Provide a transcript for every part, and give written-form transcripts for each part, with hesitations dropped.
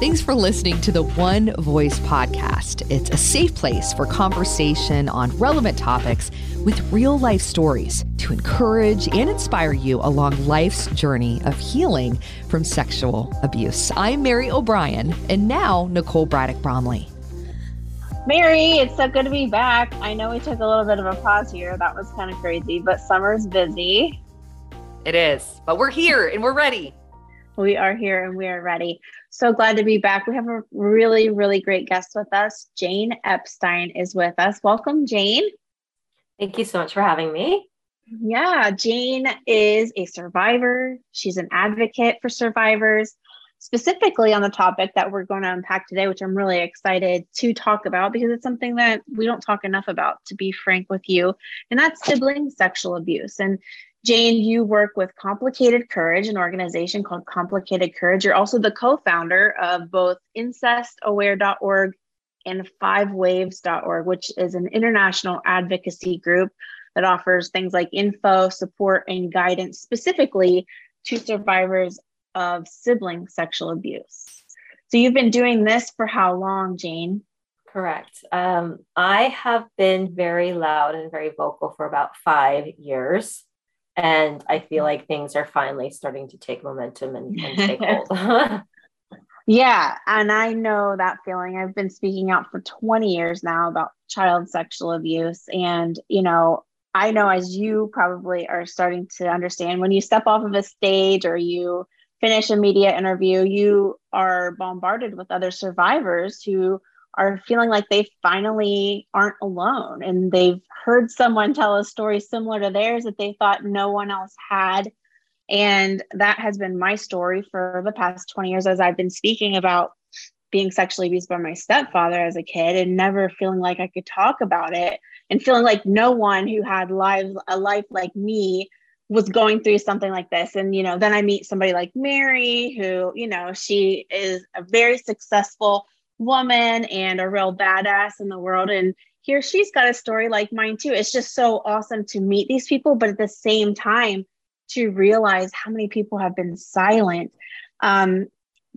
Thanks for listening to the One Voice podcast. It's a safe place for conversation on relevant topics with real life stories to encourage and inspire you along life's journey of healing from sexual abuse. I'm Mary O'Brien, and now Nicole Braddock Bromley. Mary, it's so good to be back. I know we took a little bit of a pause here. That was kind of crazy, but summer's busy. It is, but we're here and we're ready. We are here and we are ready. So glad to be back. We have a really, really great guest with us. Jane Epstein is with us. Welcome, Jane. Thank you so much for having me. Yeah, Jane is a survivor. She's an advocate for survivors, specifically on the topic that we're going to unpack today, which I'm really excited to talk about because it's something that we don't talk enough about, to be frank with you, and that's sibling sexual abuse. And Jane, you work with Complicated Courage, an organization called Complicated Courage. You're also the co-founder of both incestaware.org and fivewaves.org, which is an international advocacy group that offers things like info, support, and guidance specifically to survivors of sibling sexual abuse. So you've been doing this for how long, Jane? Correct. I have been very loud and very vocal for about 5 years. And I feel like things are finally starting to take momentum and take hold. Yeah. And I know that feeling. I've been speaking out for 20 years now about child sexual abuse. And, you know, I know, as you probably are starting to understand, when you step off of a stage or you finish a media interview, you are bombarded with other survivors who are feeling like they finally aren't alone. And they've heard someone tell a story similar to theirs that they thought no one else had. And that has been my story for the past 20 years, as I've been speaking about being sexually abused by my stepfather as a kid and never feeling like I could talk about it and feeling like no one who had a life like me was going through something like this. And, you know, then I meet somebody like Mary, who, you know, she is a very successful woman and a real badass in the world. And here she's got a story like mine too. It's just so awesome to meet these people, but at the same time to realize how many people have been silent. But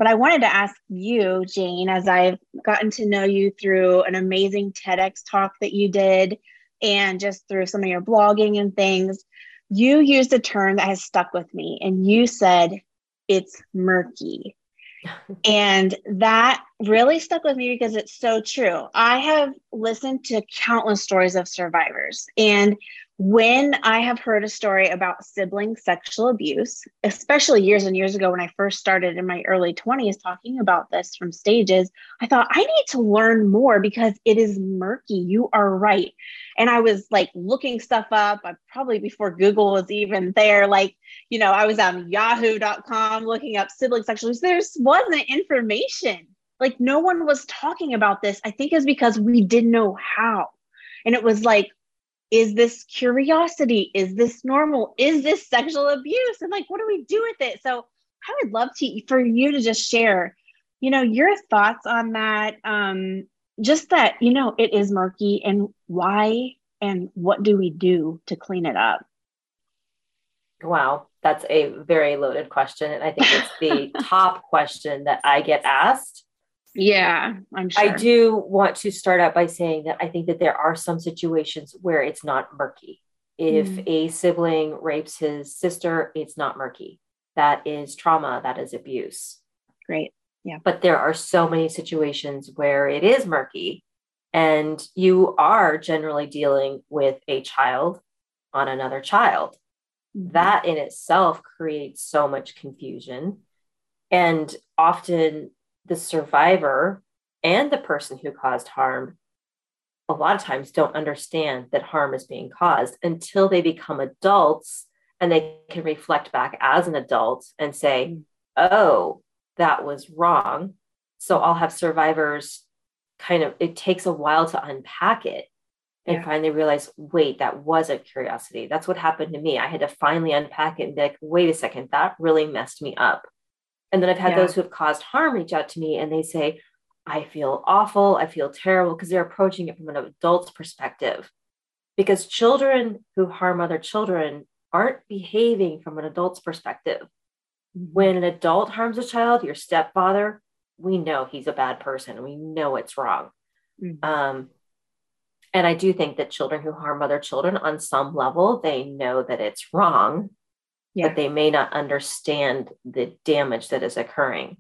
I wanted to ask you, Jane, as I've gotten to know you through an amazing TEDx talk that you did and just through some of your blogging and things, you used a term that has stuck with me, and you said, it's murky. And that really stuck with me because it's so true. I have listened to countless stories of survivors. And when I have heard a story about sibling sexual abuse, especially years and years ago when I first started in my early 20s talking about this from stages, I thought, I need to learn more because it is murky. You are right. And I was like looking stuff up, probably before Google was even there. Like, you know, I was on yahoo.com looking up sibling sexual abuse. There wasn't information. Like, no one was talking about this. I think it's because we didn't know how. And it was like, is this curiosity? Is this normal? Is this sexual abuse? And like, what do we do with it? So I would love for you to just share, you know, your thoughts on that. Just that, you know, it is murky, and why and what do we do to clean it up? Wow. That's a very loaded question. And I think it's the top question that I get asked. Yeah, I'm sure. I do want to start out by saying that I think that there are some situations where it's not murky. If a sibling rapes his sister, it's not murky. That is trauma. That is abuse. Great. Yeah. But there are so many situations where it is murky, and you are generally dealing with a child on another child. That in itself creates so much confusion. And often the survivor and the person who caused harm, a lot of times, don't understand that harm is being caused until they become adults and they can reflect back as an adult and say, oh, that was wrong. So I'll have survivors kind of, it takes a while to unpack it and finally realize, wait, that wasn't curiosity. That's what happened to me. I had to finally unpack it and be like, wait a second, that really messed me up. And then I've had those who have caused harm reach out to me and they say, I feel awful. I feel terrible, because they're approaching it from an adult's perspective, because children who harm other children aren't behaving from an adult's perspective. When an adult harms a child, your stepfather, we know he's a bad person. We know it's wrong. Mm-hmm. And I do think that children who harm other children on some level, they know that it's wrong, but they may not understand the damage that is occurring.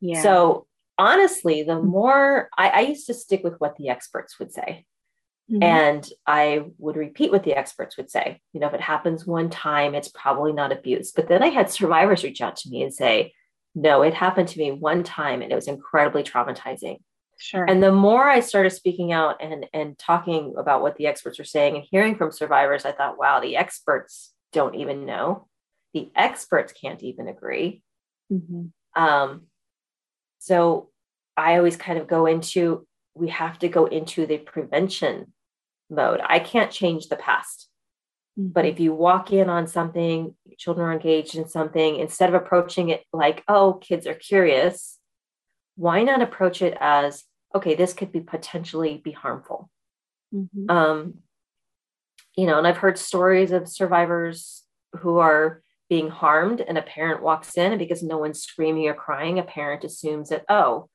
Yeah. So honestly, the more I used to stick with what the experts would say. Mm-hmm. And I would repeat what the experts would say. You know, if it happens one time, it's probably not abuse. But then I had survivors reach out to me and say, no, it happened to me one time and it was incredibly traumatizing. Sure. And the more I started speaking out and talking about what the experts were saying and hearing from survivors, I thought, wow, the experts don't even know. The experts can't even agree. Mm-hmm. So I always kind of we have to go into the prevention mode. I can't change the past, but if you walk in on something, children are engaged in something, instead of approaching it like, oh, kids are curious, why not approach it as, okay, this could potentially be harmful. Mm-hmm. And I've heard stories of survivors who are being harmed and a parent walks in, and because no one's screaming or crying, a parent assumes that, oh,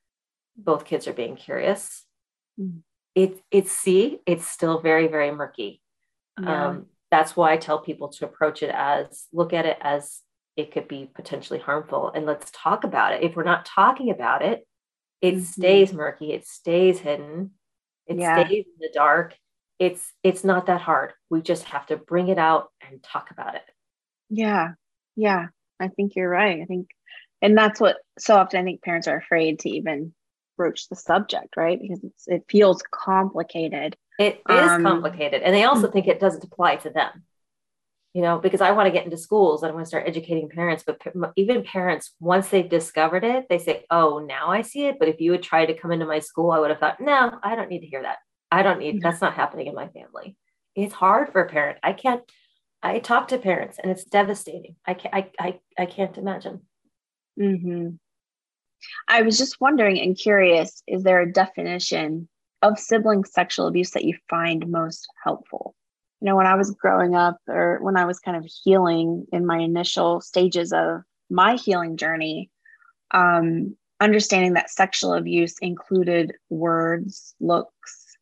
both kids are being curious. Mm-hmm. It's still very, very murky. Yeah. That's why I tell people to approach it as, look at it as it could be potentially harmful. And let's talk about it. If we're not talking about it, it stays murky. It stays hidden. It stays in the dark. It's not that hard. We just have to bring it out and talk about it. Yeah. Yeah. I think you're right. And that's what so often I think parents are afraid to even broach the subject, right? Because it feels complicated. It is complicated. And they also think it doesn't apply to them, because I want to get into schools and I want to start educating parents, but even parents, once they've discovered it, they say, oh, now I see it. But if you had tried to come into my school, I would have thought, no, I don't need to hear that. That's not happening in my family. It's hard for a parent. I talk to parents and it's devastating. I can't imagine. Mm-hmm. I was just wondering and curious, is there a definition of sibling sexual abuse that you find most helpful? You know, when I was growing up or when I was kind of healing in my initial stages of my healing journey, understanding that sexual abuse included words, looks,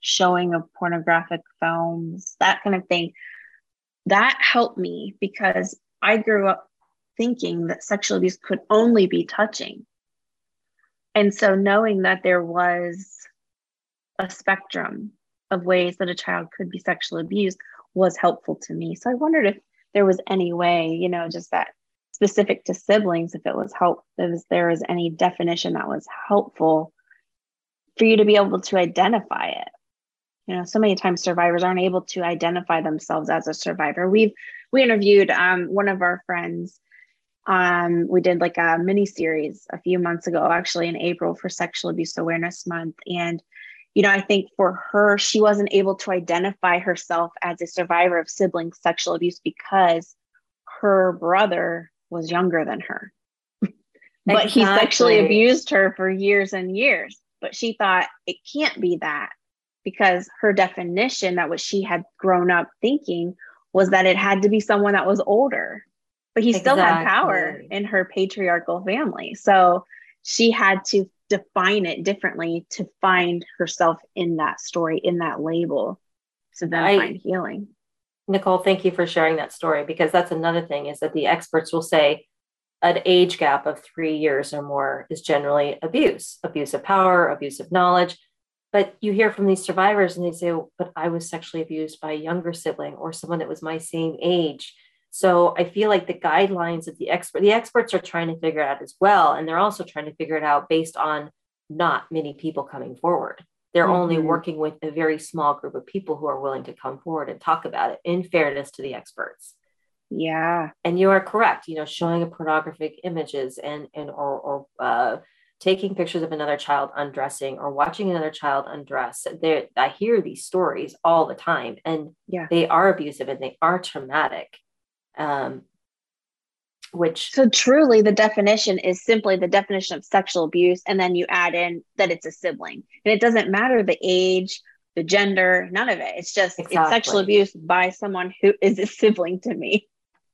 showing of pornographic films, that kind of thing, that helped me because I grew up thinking that sexual abuse could only be touching. And so knowing that there was a spectrum of ways that a child could be sexually abused was helpful to me. So I wondered if there was any way, just that specific to siblings, if there was any definition that was helpful for you to be able to identify it. So many times survivors aren't able to identify themselves as a survivor. We interviewed one of our friends. We did like a mini series a few months ago, actually in April for Sexual Abuse Awareness Month. And, I think for her, she wasn't able to identify herself as a survivor of sibling sexual abuse because her brother was younger than her, but he sexually abused her for years and years. But she thought it can't be that because her definition that what she had grown up thinking was that it had to be someone that was older. But he still had power in her patriarchal family. So she had to define it differently to find herself in that story, in that label. So then find healing. Nicole, thank you for sharing that story, because that's another thing is that the experts will say an age gap of 3 years or more is generally abuse of power, abuse of knowledge. But you hear from these survivors and they say, oh, but I was sexually abused by a younger sibling or someone that was my same age. So I feel like the guidelines that the experts are trying to figure it out as well. And they're also trying to figure it out based on not many people coming forward. They're only working with a very small group of people who are willing to come forward and talk about it in fairness to the experts. Yeah. And you are correct, showing pornographic images or taking pictures of another child undressing or watching another child undress. I hear these stories all the time and they are abusive and they are traumatic. So truly the definition is simply the definition of sexual abuse. And then you add in that it's a sibling and it doesn't matter the age, the gender, none of it. It's just it's sexual abuse by someone who is a sibling to me.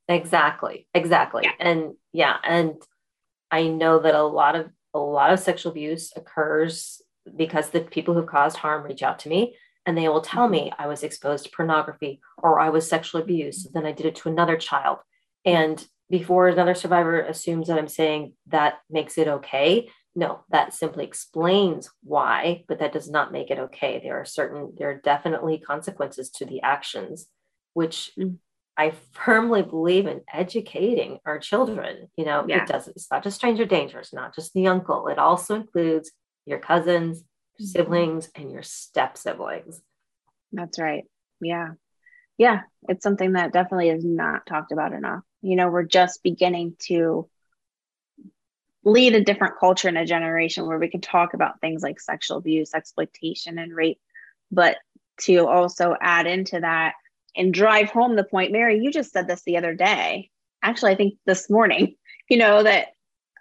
Exactly. Yeah. And I know that a lot of sexual abuse occurs because the people who've caused harm reach out to me and they will tell me I was exposed to pornography or I was sexually abused. Then I did it to another child. And before another survivor assumes that I'm saying that makes it okay, no, that simply explains why, but that does not make it okay. There are definitely consequences to the actions, which I firmly believe in educating our children. You know, yeah. It's not just stranger danger. It's not just the uncle. It also includes your cousins, your siblings, and your step siblings. That's right. Yeah. Yeah. It's something that definitely is not talked about enough. You know, we're just beginning to lead a different culture in a generation where we can talk about things like sexual abuse, exploitation, and rape, but to also add into that and drive home the point. Mary, you just said this the other day, actually, I think this morning, you know, that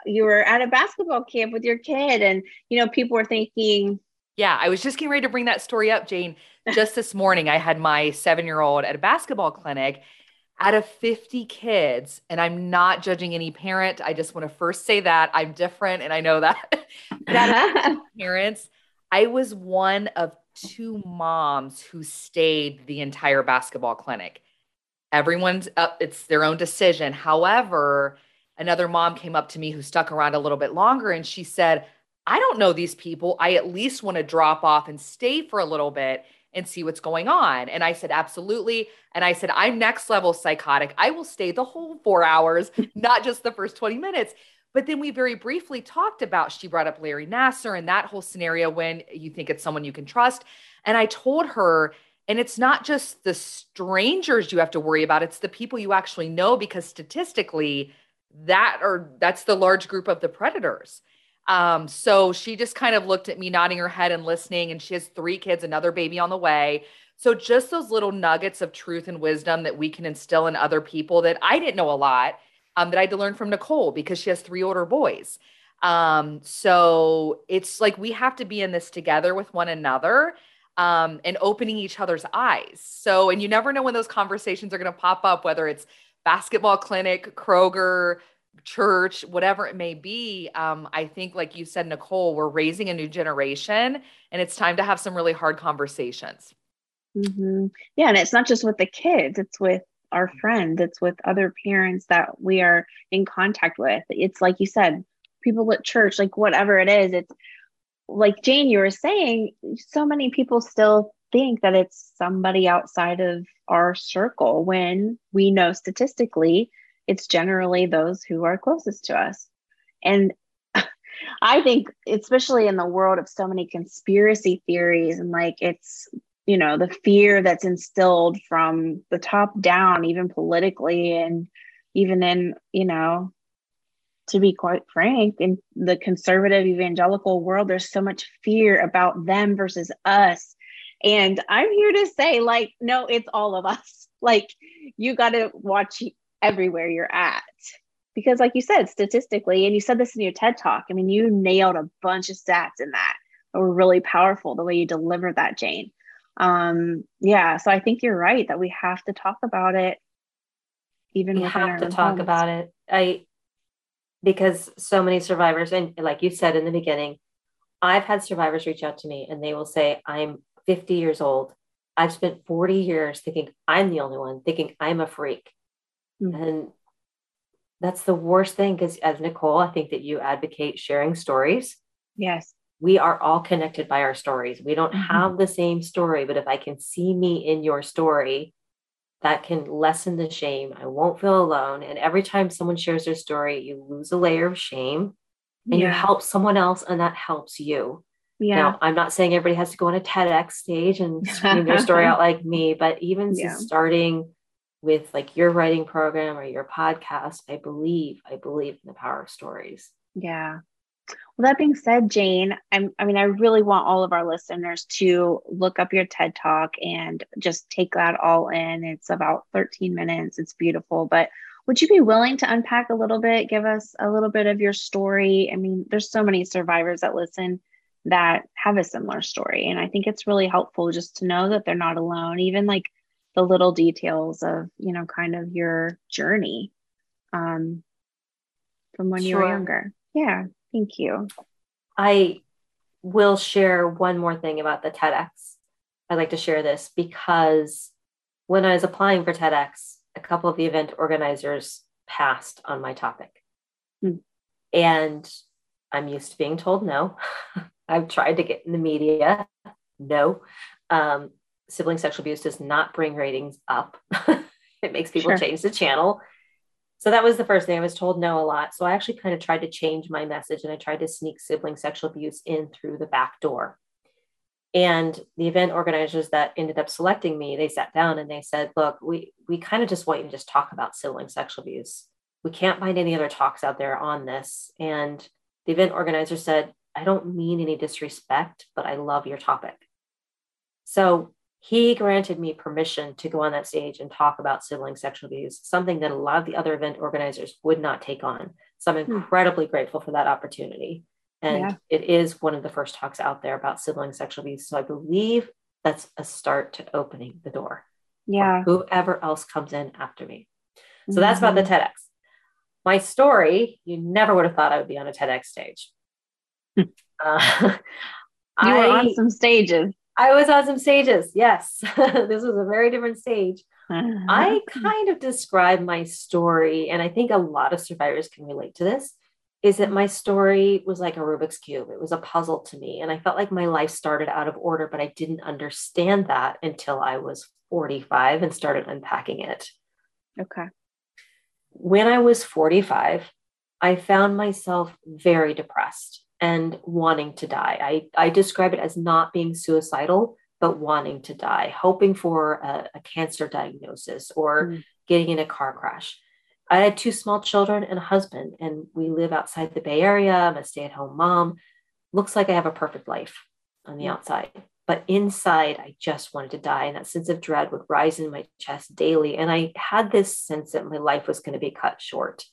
you were at a basketball camp with your kid and, you know, people were thinking. Yeah. I was just getting ready to bring that story up, Jane. Just this morning, I had my 7-year-old at a basketball clinic out of 50 kids, and I'm not judging any parent. I just want to first say that I'm different. And I know that, parents, I was one of 2 moms who stayed the entire basketball clinic. Everyone's up. It's their own decision. However, another mom came up to me who stuck around a little bit longer. And she said, I don't know these people. I at least want to drop off and stay for a little bit and see what's going on. And I said, absolutely. And I said, I'm next level psychotic. I will stay the whole 4 hours, not just the first 20 minutes. But then we very briefly talked about, she brought up Larry Nassar and that whole scenario when you think it's someone you can trust. And I told her, and it's not just the strangers you have to worry about, it's the people you actually know, because statistically that's the large group of the predators. So she just kind of looked at me nodding her head and listening, and she has 3 kids, another baby on the way. So just those little nuggets of truth and wisdom that we can instill in other people that I didn't know a lot. That I had to learn from Nicole because she has 3 older boys. So it's like, we have to be in this together with one another, and opening each other's eyes. So, and you never know when those conversations are going to pop up, whether it's basketball clinic, Kroger, church, whatever it may be. I think, like you said, Nicole, we're raising a new generation and it's time to have some really hard conversations. Mm-hmm. Yeah. And it's not just with the kids, it's with our friends, it's with other parents that we are in contact with. It's like you said, people at church, like whatever it is, it's like Jane, you were saying, so many people still think that it's somebody outside of our circle when we know statistically, it's generally those who are closest to us. And I think, especially in the world of so many conspiracy theories and like it's, you know, the fear that's instilled from the top down, even politically, and even in, you know, to be quite frank, in the conservative evangelical world, there's so much fear about them versus us. And I'm here to say, like, no, it's all of us. Like, you got to watch everywhere you're at. Because like you said, statistically, and you said this in your TED Talk, I mean, you nailed a bunch of stats in that that were really powerful, the way you delivered that, Jane. Yeah. So I think you're right that we have to talk about it. Even within our own talk about it. Because so many survivors, and like you said in the beginning, I've had survivors reach out to me and they will say, I'm 50 years old. I've spent 40 years thinking I'm the only one, thinking I'm a freak. Mm-hmm. And that's the worst thing. Because as Nicole, I think that you advocate sharing stories. Yes. We are all connected by our stories. We don't have the same story, but if I can see me in your story, that can lessen the shame. I won't feel alone. And every time someone shares their story, you lose a layer of shame and you help someone else, and that helps you. Yeah. Now, I'm not saying everybody has to go on a TEDx stage and scream their story out like me, but even starting with like your writing program or your podcast, I believe in the power of stories. Yeah. Well, that being said, Jane, I really want all of our listeners to look up your TED Talk and just take that all in. It's about 13 minutes. It's beautiful. But would you be willing to unpack a little bit, give us a little bit of your story? I mean, there's so many survivors that listen that have a similar story. And I think it's really helpful just to know that they're not alone, even like the little details of, you know, kind of your journey from when you were younger. Yeah, thank you. I will share one more thing about the TEDx. I'd like to share this because when I was applying for TEDx, a couple of the event organizers passed on my topic. Mm. And I'm used to being told no. I've tried to get in the media. No. Sibling sexual abuse does not bring ratings up. It makes people change the channel. So that was the first thing. I was told no a lot. So I actually kind of tried to change my message, and I tried to sneak sibling sexual abuse in through the back door. And the event organizers that ended up selecting me, they sat down and they said, look, we kind of just want you to just talk about sibling sexual abuse. We can't find any other talks out there on this. And the event organizer said, I don't mean any disrespect, but I love your topic. So he granted me permission to go on that stage and talk about sibling sexual abuse, something that a lot of the other event organizers would not take on. So I'm incredibly grateful for that opportunity. And it is one of the first talks out there about sibling sexual abuse. So I believe that's a start to opening the door. Yeah. Whoever else comes in after me. So that's about the TEDx. My story, you never would have thought I would be on a TEDx stage. You were on some stages. I was on some stages. Yes. This was a very different stage. I kind of describe my story, and I think a lot of survivors can relate to this, is that my story was like a Rubik's Cube. It was a puzzle to me. And I felt like my life started out of order, but I didn't understand that until I was 45 and started unpacking it. Okay. When I was 45, I found myself very depressed and wanting to die. I describe it as not being suicidal, but wanting to die, hoping for a cancer diagnosis or getting in a car crash. I had two small children and a husband, and we live outside the Bay Area. I'm a stay-at-home mom. Looks like I have a perfect life on the outside, but inside I just wanted to die. And that sense of dread would rise in my chest daily. And I had this sense that my life was going to be cut short.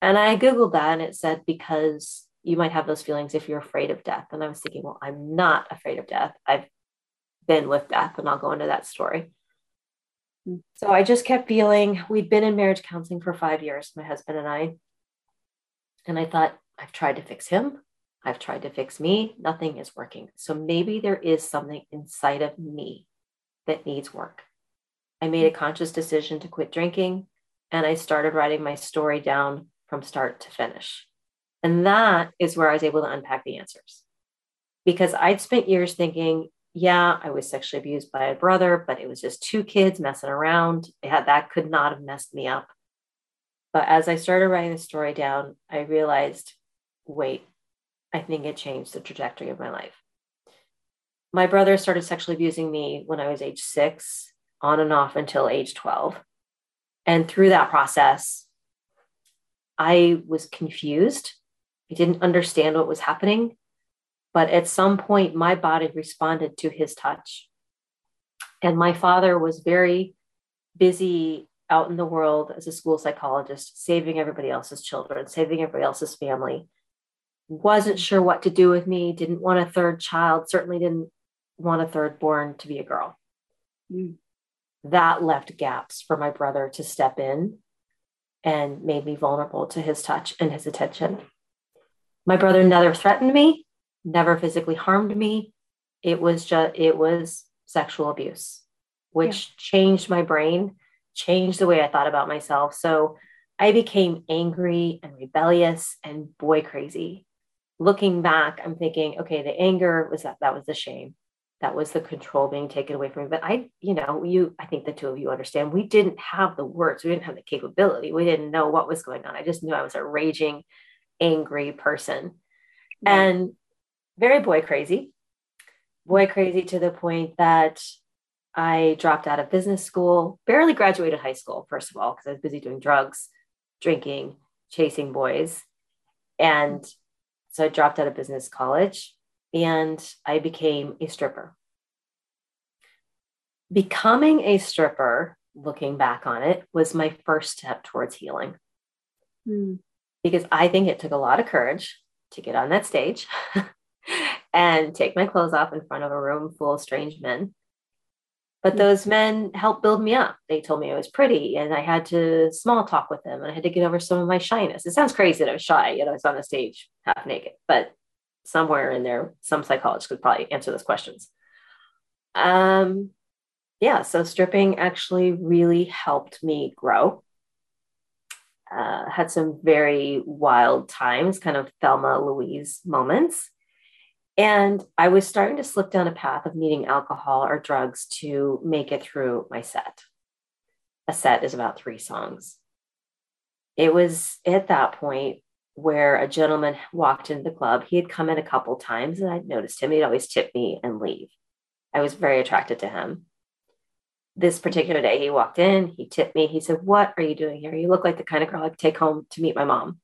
And I Googled that, and it said, because you might have those feelings if you're afraid of death. And I was thinking, well, I'm not afraid of death. I've been with death, and I'll go into that story. So I just kept feeling, we'd been in marriage counseling for 5 years, my husband and I thought, I've tried to fix him. I've tried to fix me. Nothing is working. So maybe there is something inside of me that needs work. I made a conscious decision to quit drinking, and I started writing my story down from start to finish. And that is where I was able to unpack the answers, because I'd spent years thinking, yeah, I was sexually abused by a brother, but it was just two kids messing around. Yeah, that could not have messed me up. But as I started writing the story down, I realized, wait, I think it changed the trajectory of my life. My brother started sexually abusing me when I was age 6, on and off until age 12. And through that process, I was confused. I didn't understand what was happening. But at some point, my body responded to his touch. And my father was very busy out in the world as a school psychologist, saving everybody else's children, saving everybody else's family. Wasn't sure what to do with me, didn't want a third child, certainly didn't want a third born to be a girl. Mm. That left gaps for my brother to step in and made me vulnerable to his touch and his attention. My brother never threatened me, never physically harmed me. It was sexual abuse, which changed my brain, changed the way I thought about myself. So I became angry and rebellious and boy crazy. Looking back, I'm thinking, okay, the anger was that was the shame. That was the control being taken away from me. But I think the two of you understand, we didn't have the words. We didn't have the capability. We didn't know what was going on. I just knew I was a raging, angry person. Yeah. And very boy crazy to the point that I dropped out of business school, barely graduated high school, first of all, because I was busy doing drugs, drinking, chasing boys. And so I dropped out of business college, and I became a stripper. Becoming a stripper, looking back on it, was my first step towards healing. Mm. Because I think it took a lot of courage to get on that stage and take my clothes off in front of a room full of strange men But those men helped build me up. They told me I was pretty, and I had to small talk with them, and I had to get over some of my shyness. It sounds crazy that I was shy, yet I was on the stage half naked, but somewhere in there, some psychologist could probably answer those questions. Yeah, so stripping actually really helped me grow. Had some very wild times, kind of Thelma Louise moments. And I was starting to slip down a path of needing alcohol or drugs to make it through my set. A set is about 3 songs. It was at that point where a gentleman walked into the club. He had come in a couple times and I'd noticed him. He'd always tip me and leave. I was very attracted to him. This particular day, he walked in, he tipped me. He said, "What are you doing here? You look like the kind of girl I'd take home to meet my mom."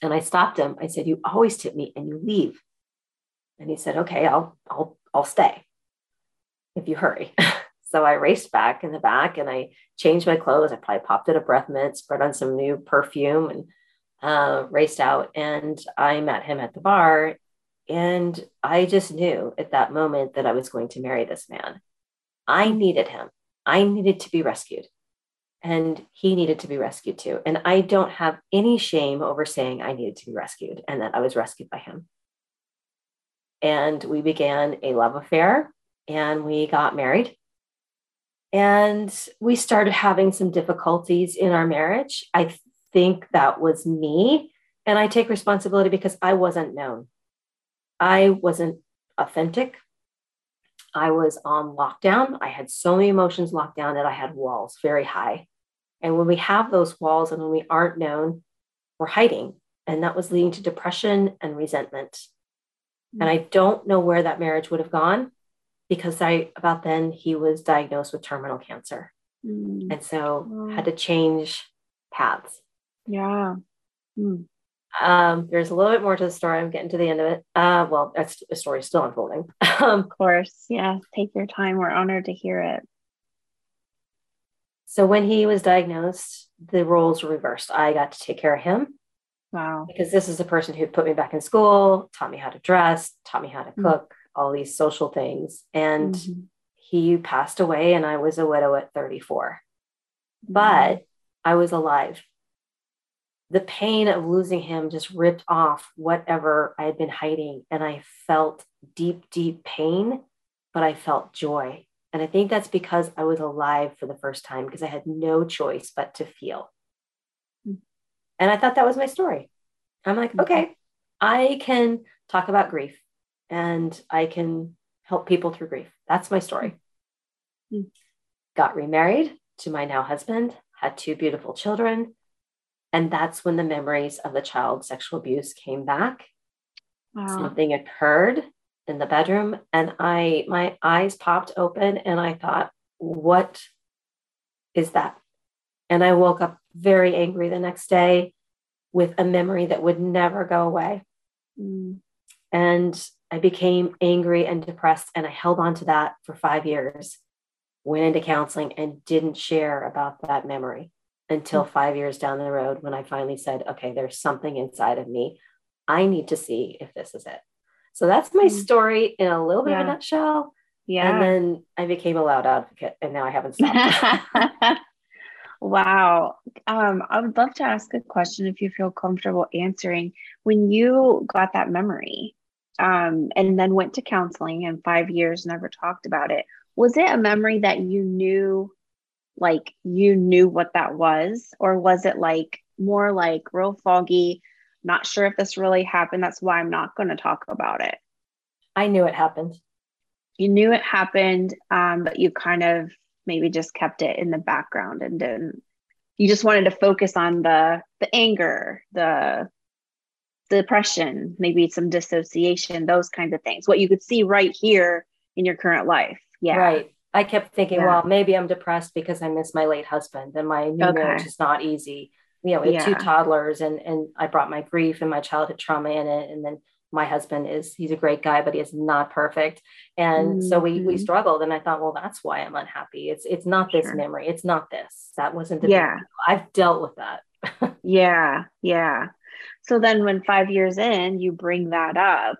And I stopped him. I said, "You always tip me and you leave." And he said, "Okay, I'll stay if you hurry." So I raced back in the back and I changed my clothes. I probably popped in a breath mint, spread on some new perfume, and raced out. And I met him at the bar. And I just knew at that moment that I was going to marry this man. I needed him. I needed to be rescued. And he needed to be rescued too. And I don't have any shame over saying I needed to be rescued and that I was rescued by him. And we began a love affair and we got married. And we started having some difficulties in our marriage. I think that was me. And I take responsibility because I wasn't known. I wasn't authentic. I was on lockdown. I had so many emotions locked down that I had walls very high. And when we have those walls and when we aren't known, we're hiding. And that was leading to depression and resentment. And I don't know where that marriage would have gone because about then he was diagnosed with terminal cancer. And so had to change paths. Yeah. There's a little bit more to the story. I'm getting to the end of it. Well, that's the story still unfolding. Of course. Yeah. Take your time. We're honored to hear it. So when he was diagnosed, the roles were reversed. I got to take care of him. Wow. Because this is the person who put me back in school, taught me how to dress, taught me how to cook, all these social things. And he passed away and I was a widow at 34, but I was alive. The pain of losing him just ripped off whatever I had been hiding. And I felt deep, deep pain, but I felt joy. And I think that's because I was alive for the first time because I had no choice but to feel. And I thought that was my story. I'm like, okay, I can talk about grief and I can help people through grief. That's my story. Got remarried to my now husband, had 2 beautiful children. And that's when the memories of the child sexual abuse came back. Wow. Something occurred in the bedroom and my eyes popped open and I thought, what is that? And I woke up very angry the next day with a memory that would never go away. And I became angry and depressed. And I held on to that for 5 years, went into counseling and didn't share about that memory until 5 years down the road when I finally said, okay, there's something inside of me. I need to see if this is it. So that's my story in a little bit of a nutshell. Yeah. And then I became a loud advocate and now I haven't stopped. Wow. I would love to ask a question if you feel comfortable answering. When you got that memory and then went to counseling and 5 years never talked about it, was it a memory that you knew, like you knew what that was? Or was it like more like real foggy, not sure if this really happened? That's why I'm not going to talk about it. I knew it happened. You knew it happened, but you kind of maybe just kept it in the background and didn't. You just wanted to focus on the anger, the depression, maybe some dissociation, those kinds of things. What you could see right here in your current life. Yeah. Right. I kept thinking, well, maybe I'm depressed because I miss my late husband and my new marriage is not easy. You know, we had 2 toddlers and I brought my grief and my childhood trauma in it. And then my husband he's a great guy, but he is not perfect. And so we struggled. And I thought, well, that's why I'm unhappy. It's not this memory. It's not this. That wasn't the memory. I've dealt with that. Yeah. So then when 5 years in, you bring that up,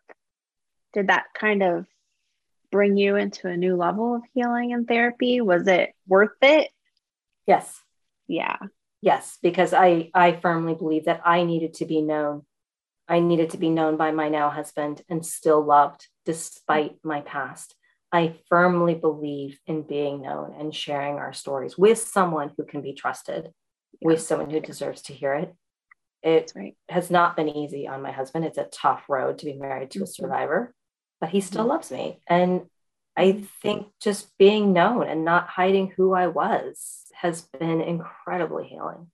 bring you into a new level of healing and therapy? Was it worth it? Yes. Yeah. Yes, because I firmly believe that I needed to be known. I needed to be known by my now husband and still loved despite my past. I firmly believe in being known and sharing our stories with someone who can be trusted, with someone who deserves to hear it. It has not been easy on my husband. It's a tough road to be married to a survivor, but he still loves me. And I think just being known and not hiding who I was has been incredibly healing.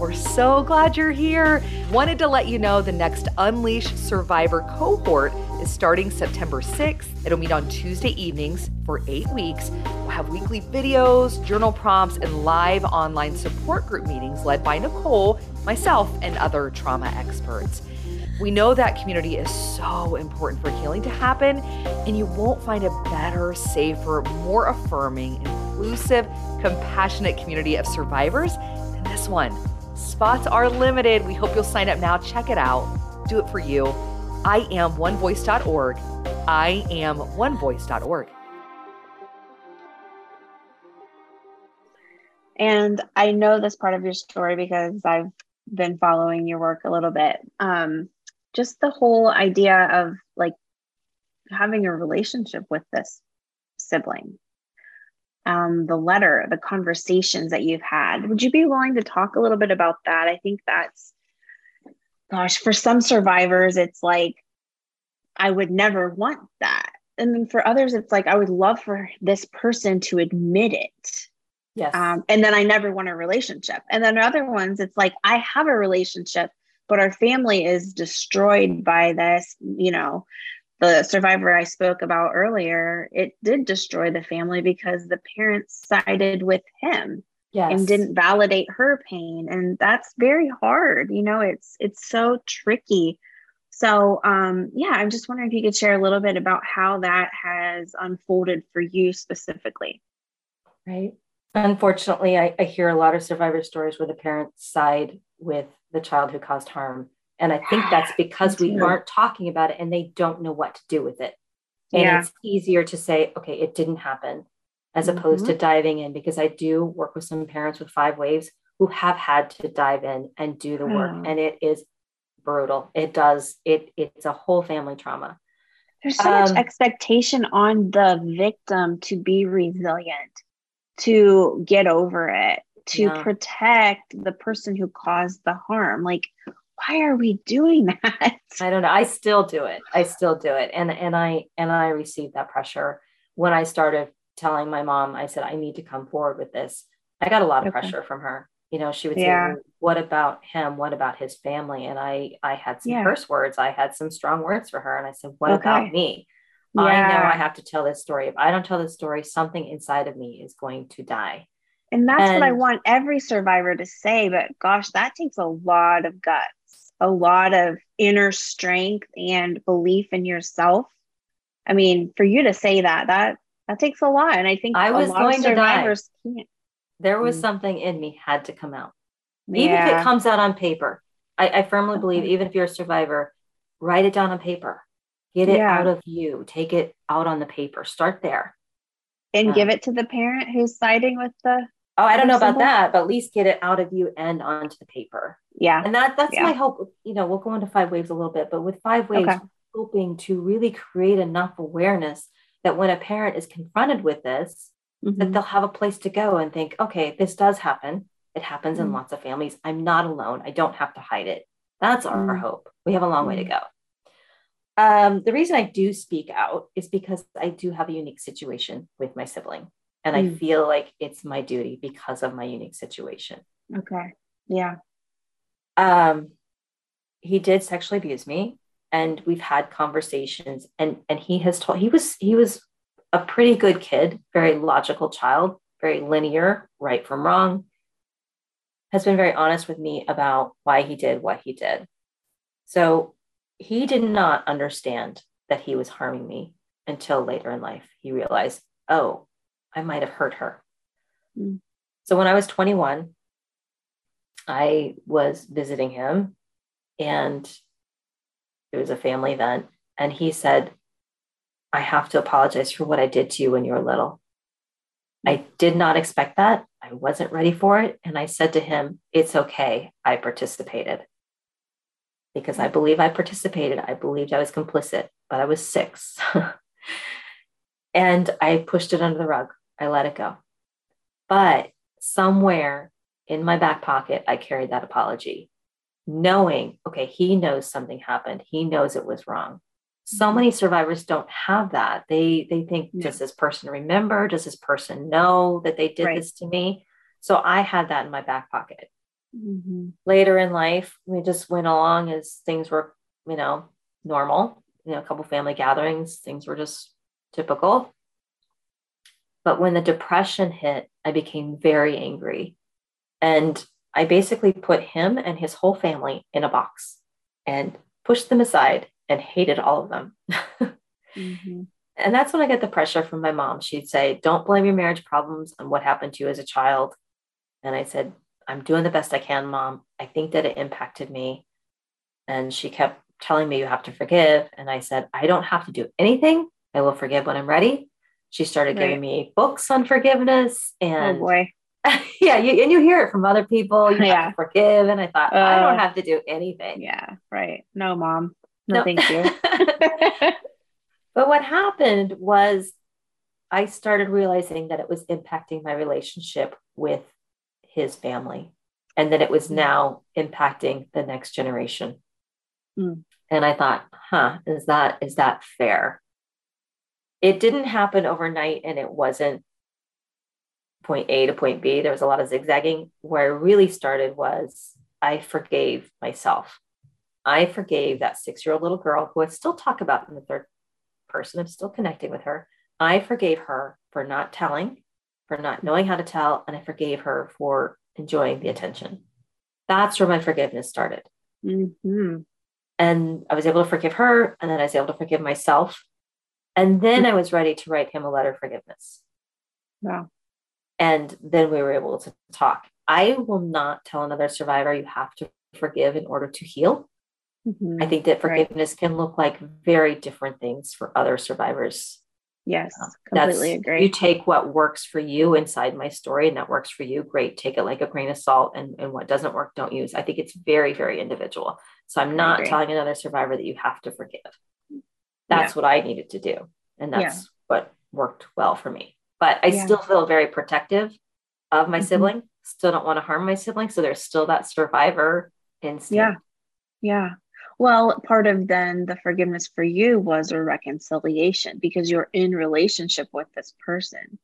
We're so glad you're here. Wanted to let you know the next Unleash Survivor cohort is starting September 6th. It'll meet on Tuesday evenings for 8 weeks. We'll have weekly videos, journal prompts, and live online support group meetings led by Nicole, myself, and other trauma experts. We know that community is so important for healing to happen, and you won't find a better, safer, more affirming, inclusive, compassionate community of survivors than this one. Spots are limited. We hope you'll sign up now. Check it out. Do it for you. IamOneVoice.org. IamOneVoice.org. And I know this part of your story because I've been following your work a little bit. Just the whole idea of like having a relationship with this sibling. The letter, the conversations that you've had. Would you be willing to talk a little bit about that? I think that's, gosh, for some survivors, it's like, I would never want that. And then for others, it's like, I would love for this person to admit it. Yes. And then I never want a relationship. And then other ones, it's like, I have a relationship, but our family is destroyed by this, you know. The survivor I spoke about earlier, it did destroy the family because the parents sided with him and didn't validate her pain. And that's very hard. You know, it's so tricky. So, yeah, I'm just wondering if you could share a little bit about how that has unfolded for you specifically. Right. Unfortunately, I hear a lot of survivor stories where the parents side with the child who caused harm. And I think that's because we aren't talking about it and they don't know what to do with it. And it's easier to say, okay, it didn't happen, as opposed to diving in, because I do work with some parents with Five Waves who have had to dive in and do the work. And it is brutal. It does. It's a whole family trauma. There's so much expectation on the victim to be resilient, to get over it, to protect the person who caused the harm. Like, why are we doing that? I don't know. I still do it. And I received that pressure when I started telling my mom. I said, I need to come forward with this. I got a lot of pressure from her. You know, she would say, what about him? What about his family? And I had some curse words. I had some strong words for her. And I said, what about me? Yeah. I know I have to tell this story. If I don't tell this story, something inside of me is going to die. And that's what I want every survivor to say, but gosh, that takes a lot of guts. A lot of inner strength and belief in yourself. I mean, for you to say that takes a lot. And I think I was going to die. There was something in me had to come out. Even if it comes out on paper, I firmly believe, even if you're a survivor, write it down on paper, get it out of you, take it out on the paper, start there. And give it to the parent who's siding with the I don't know about that, but at least get it out of you and onto the paper. Yeah. And that's my hope. You know, we'll go into Five Waves a little bit, but with Five Waves, we're hoping to really create enough awareness that when a parent is confronted with this, that they'll have a place to go and think, okay, this does happen. It happens in lots of families. I'm not alone. I don't have to hide it. That's our hope. We have a long way to go. The reason I do speak out is because I do have a unique situation with my sibling. And I feel like it's my duty because of my unique situation. Okay. Yeah. He did sexually abuse me, and we've had conversations, and he has told, he was a pretty good kid, very logical child, very linear, right from wrong, has been very honest with me about why he did what he did. So he did not understand that he was harming me until later in life. He realized, oh, I might have hurt her. So when I was 21, I was visiting him, and it was a family event. And he said, I have to apologize for what I did to you when you were little. I did not expect that. I wasn't ready for it. And I said to him, it's okay. I participated because I believe I participated. I believed I was complicit, but I was 6 and I pushed it under the rug. I let it go. But somewhere in my back pocket, I carried that apology, knowing, okay, he knows something happened. He knows it was wrong. So many survivors don't have that. They think, does this person remember? Does this person know that they did this to me? So I had that in my back pocket. Mm-hmm. Later in life, we just went along as things were, you know, normal, you know, a couple family gatherings, things were just typical. But when the depression hit, I became very angry. And I basically put him and his whole family in a box and pushed them aside and hated all of them. Mm-hmm. And that's when I get the pressure from my mom. She'd say, don't blame your marriage problems on what happened to you as a child. And I said, I'm doing the best I can, Mom. I think that it impacted me. And she kept telling me, you have to forgive. And I said, I don't have to do anything. I will forgive when I'm ready. She started giving me books on forgiveness. And oh boy. Yeah. You hear it from other people. You have to forgive. And I thought, I don't have to do anything. Yeah. Right. No, Mom. No, thank you. But what happened was I started realizing that it was impacting my relationship with his family and that it was now impacting the next generation. Mm. And I thought, is that fair? It didn't happen overnight, and it wasn't point A to point B. There was a lot of zigzagging. Where I really started was I forgave myself. I forgave that 6-year-old little girl who I still talk about in the third person. I'm still connecting with her. I forgave her for not telling, for not knowing how to tell. And I forgave her for enjoying the attention. That's where my forgiveness started. Mm-hmm. And I was able to forgive her. And then I was able to forgive myself. And then I was ready to write him a letter of forgiveness. Wow. And then we were able to talk. I will not tell another survivor you have to forgive in order to heal. Mm-hmm. I think that forgiveness can look like very different things for other survivors. Yes, completely agree. You take what works for you inside my story, and that works for you. Great. Take it like a grain of salt, and what doesn't work, don't use. I think it's very, very individual. So I'm not telling another survivor that you have to forgive. That's what I needed to do. And that's what worked well for me. But I still feel very protective of my sibling. Still don't want to harm my sibling. So there's still that survivor instinct. Yeah. Yeah. Well, part of then the forgiveness for you was a reconciliation because you're in relationship with this person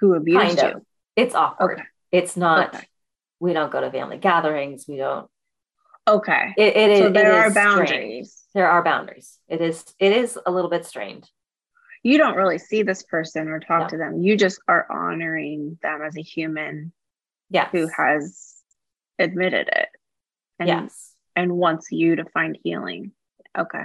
who abused you. It's awkward. Okay. It's not, we don't go to family gatherings. We don't. Okay. There are boundaries. Strained. There are boundaries. It is a little bit strained. You don't really see this person or talk to them. You just are honoring them as a human who has admitted it. And and wants you to find healing. Okay.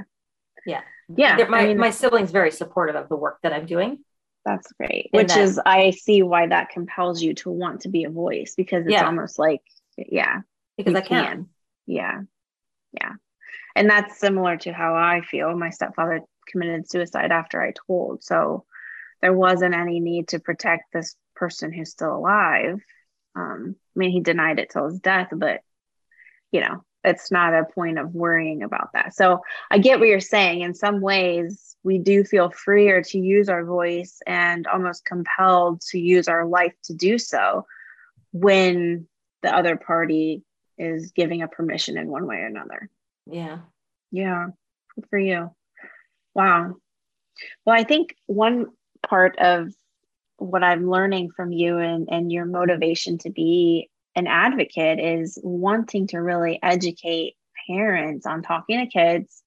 Yeah. Yeah. My sibling's very supportive of the work that I'm doing. That's great. Which is, I see why that compels you to want to be a voice because it's almost like, because I can. Yeah. Yeah. And that's similar to how I feel. My stepfather committed suicide after I told. So there wasn't any need to protect this person who's still alive. I mean, he denied it till his death, but you know, it's not a point of worrying about that. So I get what you're saying. In some ways, we do feel freer to use our voice and almost compelled to use our life to do so when the other party is giving a permission in one way or another. Yeah. Yeah. Good for you. Wow. Well, I think one part of what I'm learning from you and your motivation to be an advocate is wanting to really educate parents on talking to kids,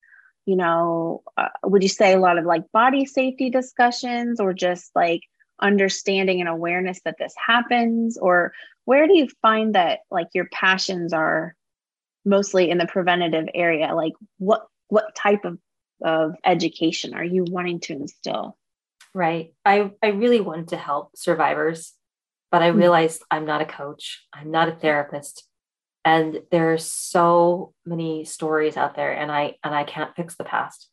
you know, would you say a lot of like body safety discussions or just like understanding and awareness that this happens, or where do you find that like your passions are mostly in the preventative area? Like what type of education are you wanting to instill? Right. I really wanted to help survivors. But I realized I'm not a coach. I'm not a therapist. And there are so many stories out there, and I can't fix the past.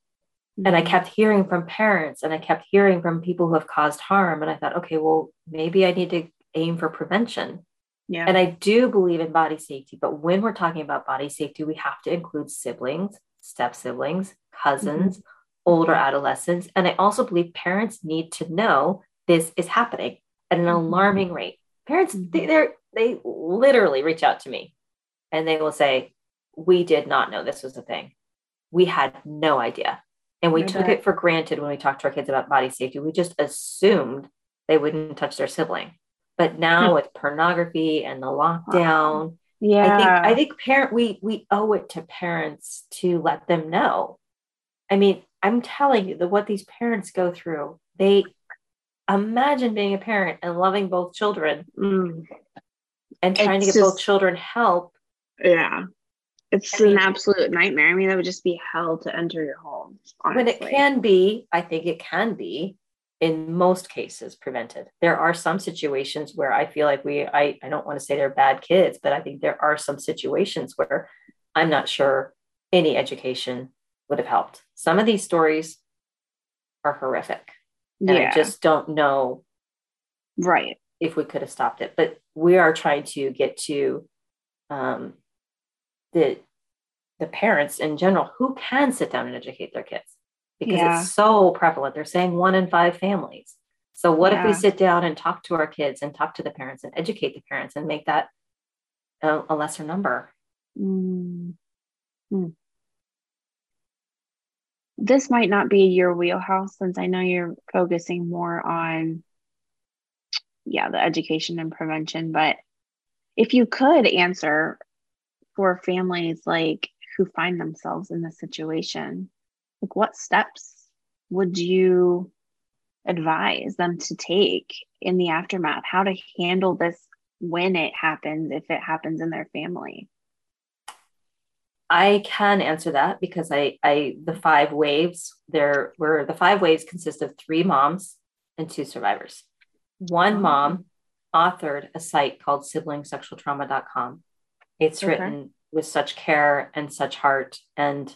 Mm-hmm. And I kept hearing from parents, and I kept hearing from people who have caused harm. And I thought, okay, well, maybe I need to aim for prevention. Yeah. And I do believe in body safety, but when we're talking about body safety, we have to include siblings, step siblings, cousins, mm-hmm. older adolescents. And I also believe parents need to know this is happening at an alarming rate. Parents, they literally reach out to me and they will say, we did not know this was a thing. We had no idea. And we took it for granted when we talked to our kids about body safety. We just assumed they wouldn't touch their sibling. But now with pornography and the lockdown, I think we owe it to parents to let them know. I mean, I'm telling you that what these parents go through, they imagine being a parent and loving both children and trying to get both children help. Yeah. It's an absolute nightmare. I mean, that would just be hell to enter your home. Honestly. But it can be, I think it can be, in most cases, prevented. There are some situations where I feel like I don't want to say they're bad kids, but I think there are some situations where I'm not sure any education would have helped. Some of these stories are horrific. And I just don't know if we could have stopped it. But we are trying to get to the parents in general who can sit down and educate their kids, because it's so prevalent. They're saying 1 in 5 families. So what if we sit down and talk to our kids and talk to the parents and educate the parents and make that a lesser number? Mm-hmm. This might not be your wheelhouse, since I know you're focusing more on, the education and prevention, but if you could answer for families like who find themselves in this situation, like what steps would you advise them to take in the aftermath, how to handle this when it happens, if it happens in their family? I can answer that because the 5 waves, the 5 waves consist of 3 moms and 2 survivors. One mom authored a site called siblingsexualtrauma.com. It's written with such care and such heart. And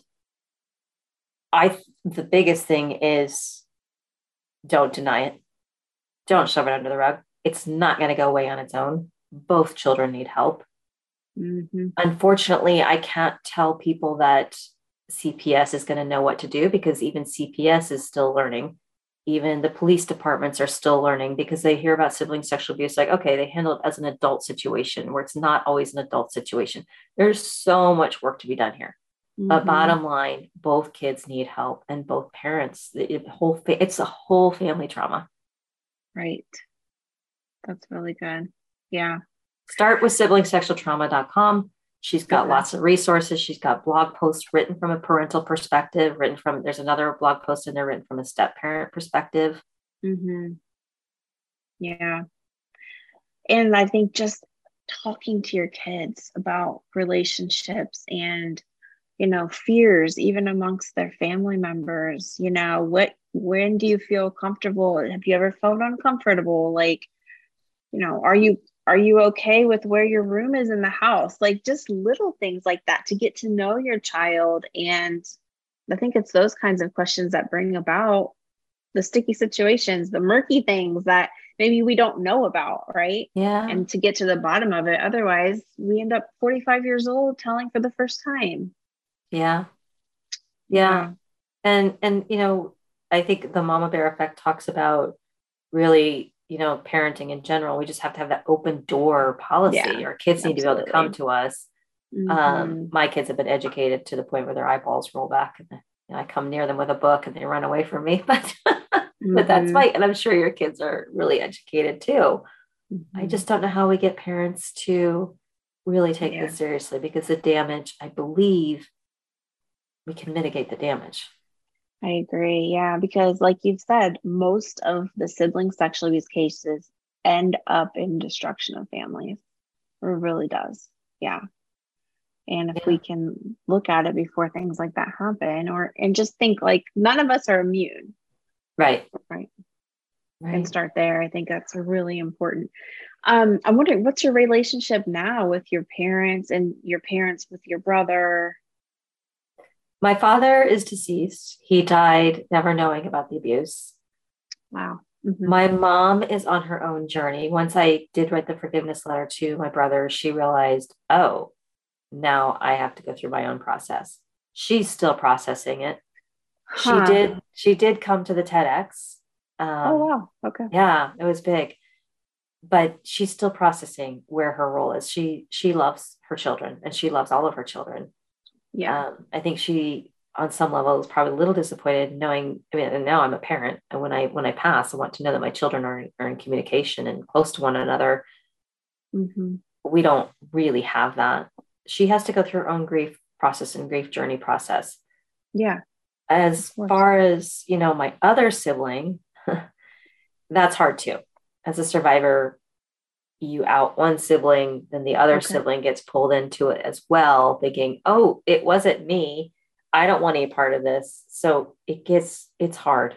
the biggest thing is don't deny it. Don't shove it under the rug. It's not going to go away on its own. Both children need help. Mm-hmm. Unfortunately, I can't tell people that CPS is going to know what to do, because even CPS is still learning. Even the police departments are still learning, because they hear about sibling sexual abuse. Like, okay, they handle it as an adult situation, where it's not always an adult situation. There's so much work to be done here. Mm-hmm. But bottom line, both kids need help, and both parents, it's a whole family trauma. Right. That's really good. Yeah. Start with siblingsexualtrauma.com. She's got lots of resources. She's got blog posts written from a parental perspective, there's another blog post in there written from a step parent perspective. Mm-hmm. Yeah. And I think just talking to your kids about relationships and, fears, even amongst their family members, when do you feel comfortable? Have you ever felt uncomfortable? Like, are you okay with where your room is in the house? Like just little things like that to get to know your child. And I think it's those kinds of questions that bring about the sticky situations, the murky things that maybe we don't know about, right? Yeah. And to get to the bottom of it. Otherwise, we end up 45 years old telling for the first time. Yeah. Yeah. And I think the mama bear effect talks about really, parenting in general, we just have to have that open door policy. Our kids need to be able to come to us. Mm-hmm. My kids have been educated to the point where their eyeballs roll back and I come near them with a book and they run away from me, but that's right. And I'm sure your kids are really educated too. Mm-hmm. I just don't know how we get parents to really take this seriously, because the damage, I believe we can mitigate the damage. I agree. Yeah. Because like you've said, most of the sibling sexual abuse cases end up in destruction of families. It really does. Yeah. And if we can look at it before things like that happen, and just think like none of us are immune. Right. Right. right. and start there. I think that's really important. I'm wondering, what's your relationship now with your parents and your parents with your brother? My father is deceased. He died never knowing about the abuse. Wow. Mm-hmm. My mom is on her own journey. Once I did write the forgiveness letter to my brother, she realized, oh, now I have to go through my own process. She's still processing it. Huh. She did come to the TEDx. Oh, wow. Okay. Yeah, it was big. But she's still processing where her role is. She loves her children and she loves all of her children. Yeah. I think she, on some level, is probably a little disappointed knowing, I mean, and now I'm a parent. And when I pass, I want to know that my children are in communication and close to one another. Mm-hmm. We don't really have that. She has to go through her own grief process and grief journey process. Yeah. As far as, you know, my other sibling, that's hard too. As a survivor, you out one sibling, then the other sibling gets pulled into it as well, thinking, oh, it wasn't me. I don't want any part of this. So it's hard.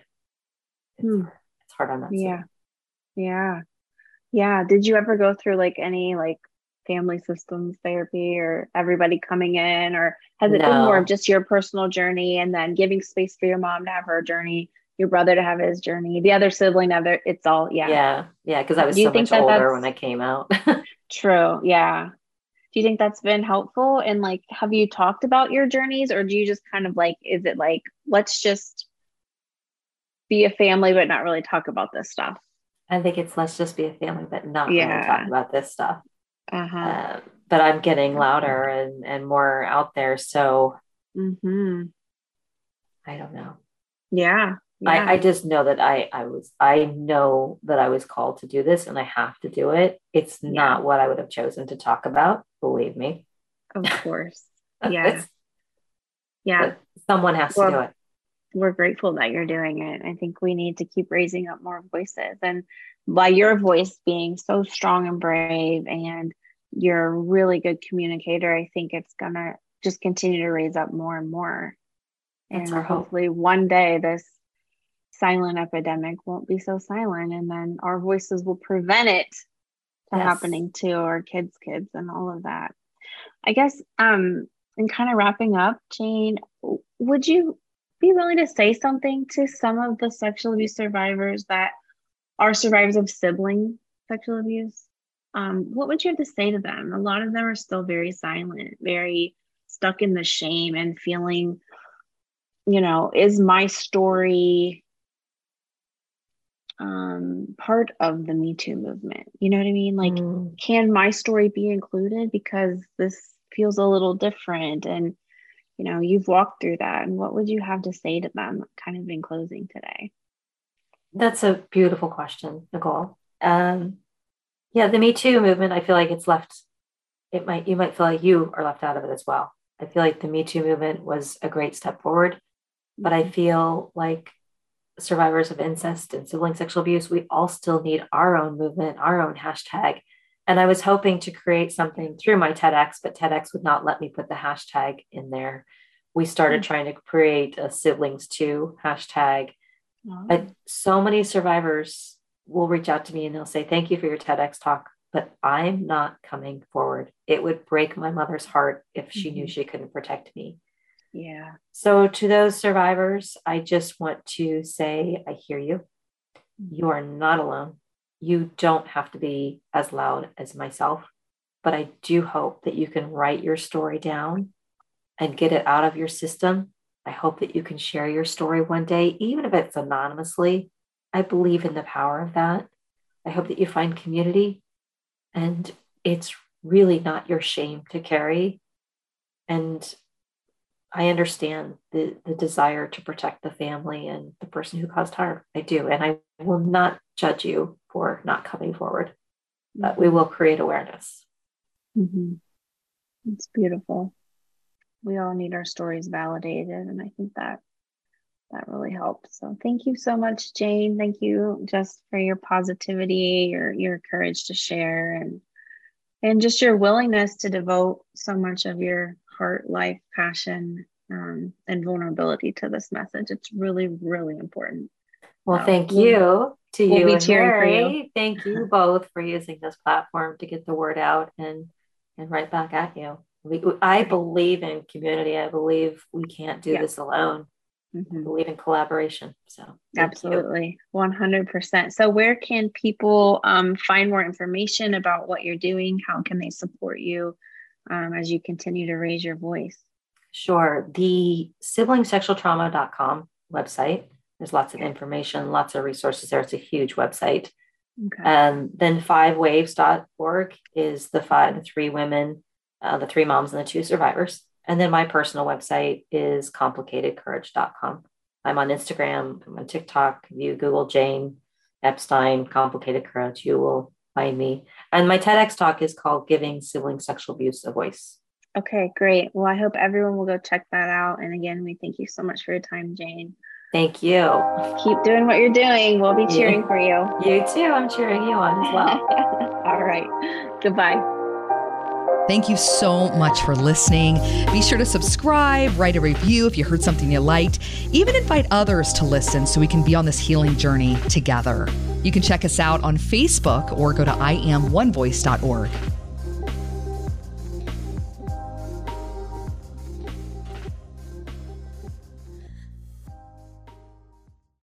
It's hard on that. Yeah. Sibling. Yeah. Yeah. Did you ever go through like any like family systems therapy or everybody coming in, or has it been more of just your personal journey and then giving space for your mom to have her journey, your brother to have his journey, the other sibling, it's all, yeah. Yeah. Yeah. Cause I was so much older when I came out. True. Yeah. Do you think that's been helpful? And like, have you talked about your journeys, or do you just kind of like, is it like, let's just be a family, but not really talk about this stuff? I think it's, let's just be a family, but not really talk about this stuff. Uh-huh. But I'm getting louder and more out there. So I don't know. Yeah. Yeah. I just know that I know that I was called to do this and I have to do it. It's not what I would have chosen to talk about. Believe me. Of course. Yeah. Yeah. Someone has to do it. We're grateful that you're doing it. I think we need to keep raising up more voices, and by your voice being so strong and brave, and you're a really good communicator, I think it's going to just continue to raise up more and more. That's and hopefully one day this silent epidemic won't be so silent, and then our voices will prevent it from happening to our kids and all of that. I guess, and kind of wrapping up, Jane, would you be willing to say something to some of the sexual abuse survivors that are survivors of sibling sexual abuse? What would you have to say to them? A lot of them are still very silent, very stuck in the shame and feeling, you know, is my story part of the Me Too movement? You know what I mean? Like, can my story be included? Because this feels a little different, and, you know, you've walked through that. And what would you have to say to them kind of in closing today? That's a beautiful question, Nicole. Yeah, the Me Too movement, I feel like it's left, you might feel like you are left out of it as well. I feel like the Me Too movement was a great step forward, but I feel like survivors of incest and sibling sexual abuse, we all still need our own movement, our own hashtag. And I was hoping to create something through my TEDx, but TEDx would not let me put the hashtag in there. We started trying to create a siblings too hashtag, but so many survivors will reach out to me and they'll say, thank you for your TEDx talk, but I'm not coming forward. It would break my mother's heart if she knew she couldn't protect me. Yeah. So to those survivors, I just want to say, I hear you. You are not alone. You don't have to be as loud as myself, but I do hope that you can write your story down and get it out of your system. I hope that you can share your story one day, even if it's anonymously. I believe in the power of that. I hope that you find community, and it's really not your shame to carry. And I understand the desire to protect the family and the person who caused harm. I do. And I will not judge you for not coming forward, but we will create awareness. Mm-hmm. It's beautiful. We all need our stories validated. And I think that really helps. So thank you so much, Jane. Thank you just for your positivity, your courage to share, and just your willingness to devote so much of your heart, life, passion, and vulnerability to this message. It's really, really important. Well, thank you to you and Mary. Thank you both for using this platform to get the word out and right back at you. I believe in community. I believe we can't do this alone. Mm-hmm. I believe in collaboration. So absolutely. 100%. So where can people find more information about what you're doing? How can they support you as you continue to raise your voice? Sure. The siblingsexualtrauma.com website. There's lots of information, lots of resources there. It's a huge website. Okay. And then fivewaves.org is the 3 women, the 3 moms and the 2 survivors. And then my personal website is complicatedcourage.com. I'm on Instagram, I'm on TikTok. If you Google Jane Epstein, Complicated Courage, you will find me. And my TEDx talk is called Giving Sibling Sexual Abuse a Voice. Okay, great. Well, I hope everyone will go check that out. And again, we thank you so much for your time, Jane. Thank you. Keep doing what you're doing. We'll be cheering for you. You too. I'm cheering you on as well. All right. Goodbye. Thank you so much for listening. Be sure to subscribe, write a review if you heard something you liked, even invite others to listen so we can be on this healing journey together. You can check us out on Facebook or go to IamOneVoice.org.